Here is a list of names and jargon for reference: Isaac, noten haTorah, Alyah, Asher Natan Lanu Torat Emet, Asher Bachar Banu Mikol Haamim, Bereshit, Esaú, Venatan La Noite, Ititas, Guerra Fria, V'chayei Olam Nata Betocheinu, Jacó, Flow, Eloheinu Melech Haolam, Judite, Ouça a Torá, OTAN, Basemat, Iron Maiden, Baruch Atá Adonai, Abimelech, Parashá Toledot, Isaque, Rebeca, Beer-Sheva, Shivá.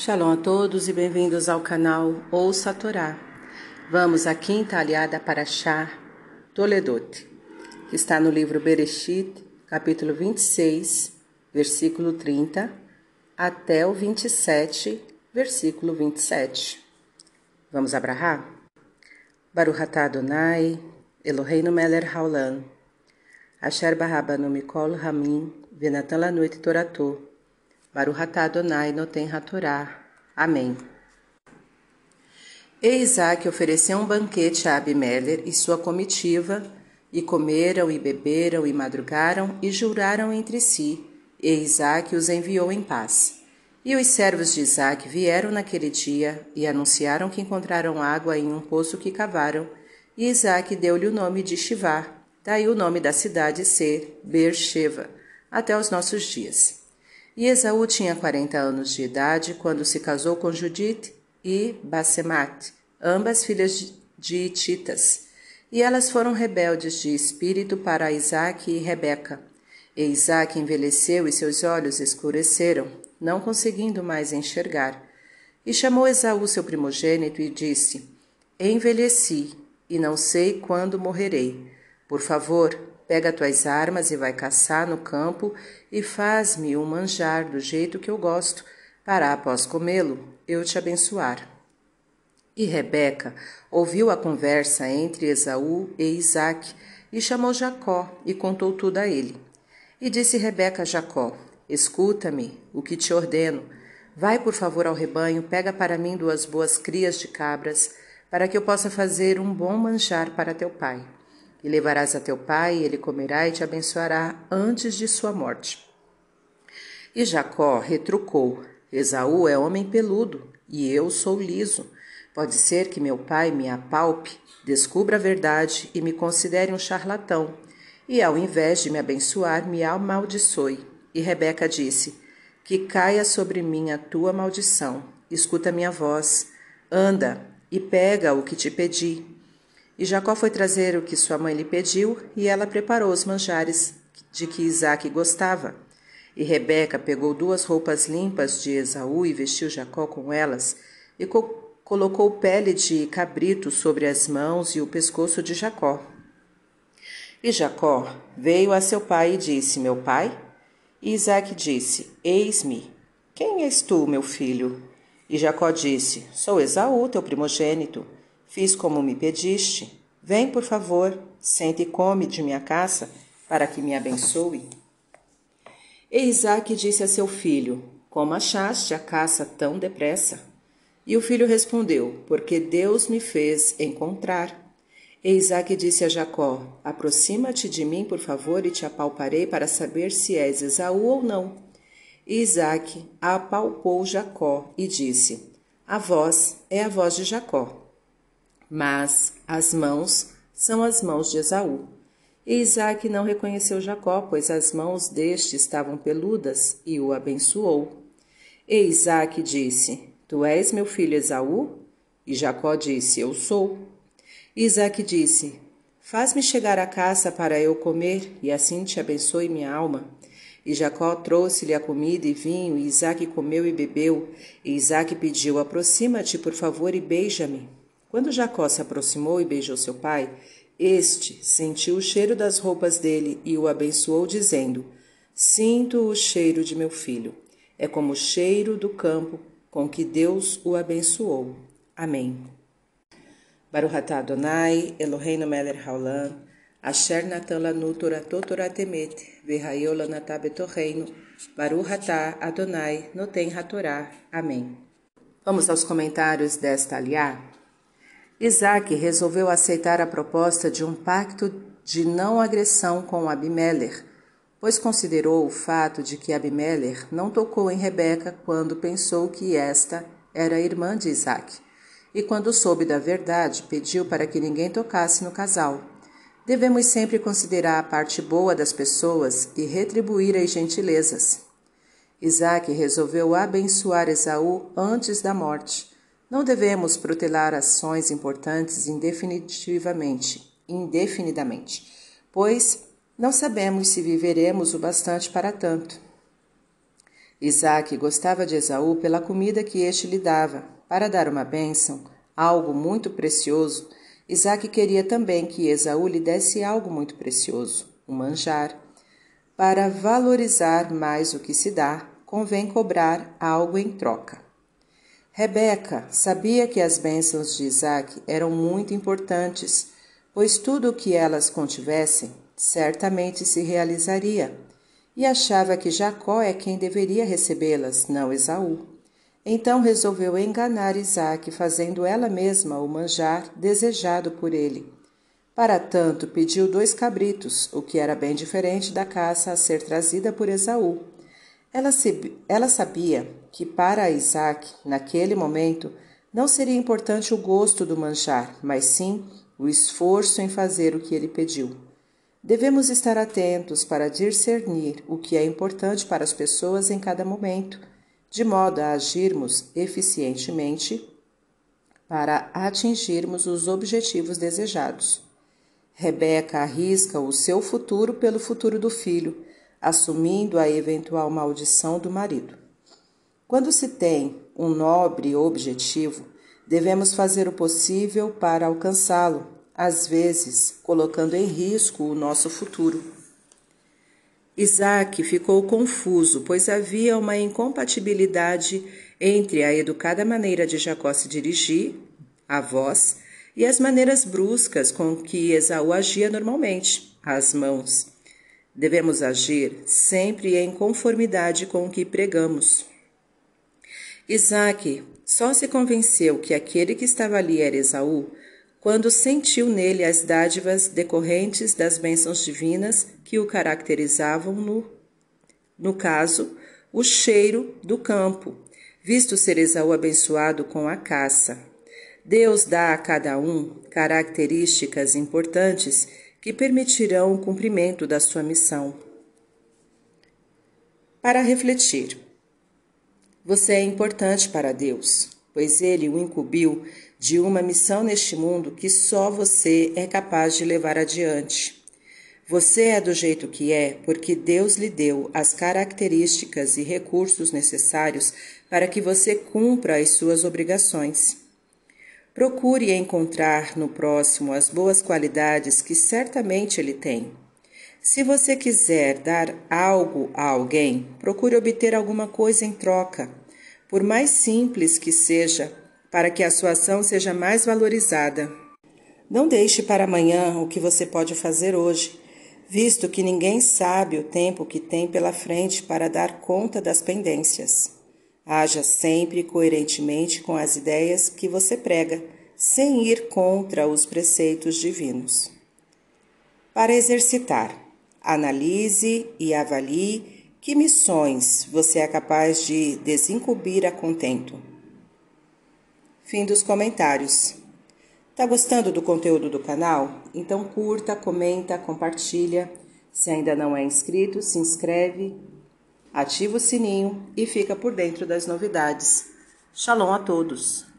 Shalom a todos e bem-vindos ao canal Ouça a Torá. Vamos à quinta aliada Parashá Toledot, que está no livro Bereshit, capítulo 26, versículo 30, até o 27, versículo 27. Vamos abrahar? Baruch Atá Adonai, Eloheinu Melech Haolam, Asher Bachar Banu Mikol Haamim, Venatan La Noite Toratou, Baruch Atá Adonai, noten haTorah. Amém. Isaac ofereceu um banquete a Abimelech e sua comitiva, e comeram, e beberam, e madrugaram, e juraram entre si, e Isaac os enviou em paz. E os servos de Isaac vieram naquele dia, e anunciaram que encontraram água em um poço que cavaram, e Isaac deu-lhe o nome de Shivá, daí o nome da cidade ser Beer-Sheva, até os nossos dias. E Esaú tinha 40 anos de idade quando se casou com Judite e Basemat, ambas filhas de Ititas. E elas foram rebeldes de espírito para Isaac e Rebeca. E Isaac envelheceu e seus olhos escureceram, não conseguindo mais enxergar. E chamou Esaú seu primogênito e disse: Envelheci e não sei quando morrerei. Por favor, pega tuas armas e vai caçar no campo e faz-me um manjar do jeito que eu gosto, para após comê-lo eu te abençoar. E Rebeca ouviu a conversa entre Esaú e Isaac e chamou Jacó e contou tudo a ele. E disse Rebeca a Jacó: Escuta-me, o que te ordeno. Vai, por favor, ao rebanho, pega para mim 2 boas crias de cabras, para que eu possa fazer um bom manjar para teu pai. E levarás a teu pai, e ele comerá e te abençoará antes de sua morte. E Jacó retrucou: Esaú é homem peludo, e eu sou liso. Pode ser que meu pai me apalpe, descubra a verdade e me considere um charlatão, e ao invés de me abençoar, me amaldiçoe. E Rebeca disse: Que caia sobre mim a tua maldição. Escuta minha voz. Anda e pega o que te pedi. E Jacó foi trazer o que sua mãe lhe pediu, e ela preparou os manjares de que Isaac gostava. E Rebeca pegou 2 roupas limpas de Esaú e vestiu Jacó com elas, e colocou pele de cabrito sobre as mãos e o pescoço de Jacó. E Jacó veio a seu pai e disse: Meu pai? E Isaac disse: Eis-me. Quem és tu, meu filho? E Jacó disse: Sou Esaú, teu primogênito. Fiz como me pediste. Vem, por favor, senta e come de minha caça, para que me abençoe. E Isaac disse a seu filho: Como achaste a caça tão depressa? E o filho respondeu: Porque Deus me fez encontrar. E Isaac disse a Jacó: Aproxima-te de mim, por favor, e te apalparei para saber se és Esaú ou não. E Isaac apalpou Jacó e disse: A voz é a voz de Jacó, mas as mãos são as mãos de Esaú. E Isaac não reconheceu Jacó, pois as mãos deste estavam peludas, e o abençoou. E Isaac disse: Tu és meu filho Esaú? E Jacó disse: Eu sou. E Isaac disse: Faz-me chegar a caça para eu comer, e assim te abençoe minha alma. E Jacó trouxe-lhe a comida e vinho, e Isaac comeu e bebeu. E Isaac pediu: Aproxima-te, por favor, e beija-me. Quando Jacó se aproximou e beijou seu pai, este sentiu o cheiro das roupas dele e o abençoou, dizendo: Sinto o cheiro de meu filho. É como o cheiro do campo com que Deus o abençoou. Amém. Baruch Atá Adonai, Eloheinu Melech Haolam, Asher Natan Lanu Torat Emet, V'chayei Olam Nata Betocheinu, Baruch Atá Adonai, noten haTorah. Amém. Vamos aos comentários desta aliá. Isaac resolveu aceitar a proposta de um pacto de não agressão com Abimelech, pois considerou o fato de que Abimelech não tocou em Rebeca quando pensou que esta era irmã de Isaac, e quando soube da verdade, pediu para que ninguém tocasse no casal. Devemos sempre considerar a parte boa das pessoas e retribuir as gentilezas. Isaac resolveu abençoar Esaú antes da morte. Não devemos protelar ações importantes indefinidamente, pois não sabemos se viveremos o bastante para tanto. Isaque gostava de Esaú pela comida que este lhe dava. Para dar uma bênção, algo muito precioso, Isaque queria também que Esaú lhe desse algo muito precioso, um manjar. Para valorizar mais o que se dá, convém cobrar algo em troca. Rebeca sabia que as bênçãos de Isaque eram muito importantes, pois tudo o que elas contivessem certamente se realizaria, e achava que Jacó é quem deveria recebê-las, não Esaú. Então resolveu enganar Isaque, fazendo ela mesma o manjar desejado por ele. Para tanto, pediu 2 cabritos, o que era bem diferente da caça a ser trazida por Esaú. Ela sabia que para Isaque, naquele momento, não seria importante o gosto do manjar, mas sim o esforço em fazer o que ele pediu. Devemos estar atentos para discernir o que é importante para as pessoas em cada momento, de modo a agirmos eficientemente para atingirmos os objetivos desejados. Rebeca arrisca o seu futuro pelo futuro do filho, assumindo a eventual maldição do marido. Quando se tem um nobre objetivo, devemos fazer o possível para alcançá-lo, às vezes colocando em risco o nosso futuro. Isaque ficou confuso, pois havia uma incompatibilidade entre a educada maneira de Jacó se dirigir, a voz, e as maneiras bruscas com que Esaú agia normalmente, as mãos. Devemos agir sempre em conformidade com o que pregamos. Isaque só se convenceu que aquele que estava ali era Esaú quando sentiu nele as dádivas decorrentes das bênçãos divinas que o caracterizavam no caso, o cheiro do campo, visto ser Esaú abençoado com a caça. Deus dá a cada um características importantes que permitirão o cumprimento da sua missão. Para refletir, você é importante para Deus, pois Ele o incumbiu de uma missão neste mundo que só você é capaz de levar adiante. Você é do jeito que é porque Deus lhe deu as características e recursos necessários para que você cumpra as suas obrigações. Procure encontrar no próximo as boas qualidades que certamente ele tem. Se você quiser dar algo a alguém, procure obter alguma coisa em troca, por mais simples que seja, para que a sua ação seja mais valorizada. Não deixe para amanhã o que você pode fazer hoje, visto que ninguém sabe o tempo que tem pela frente para dar conta das pendências. Haja sempre coerentemente com as ideias que você prega, sem ir contra os preceitos divinos. Para exercitar, analise e avalie que missões você é capaz de desincumbir a contento. Fim dos comentários. Tá gostando do conteúdo do canal? Então curta, comenta, compartilha. Se ainda não é inscrito, se inscreve. Ativa o sininho e fica por dentro das novidades. Shalom a todos!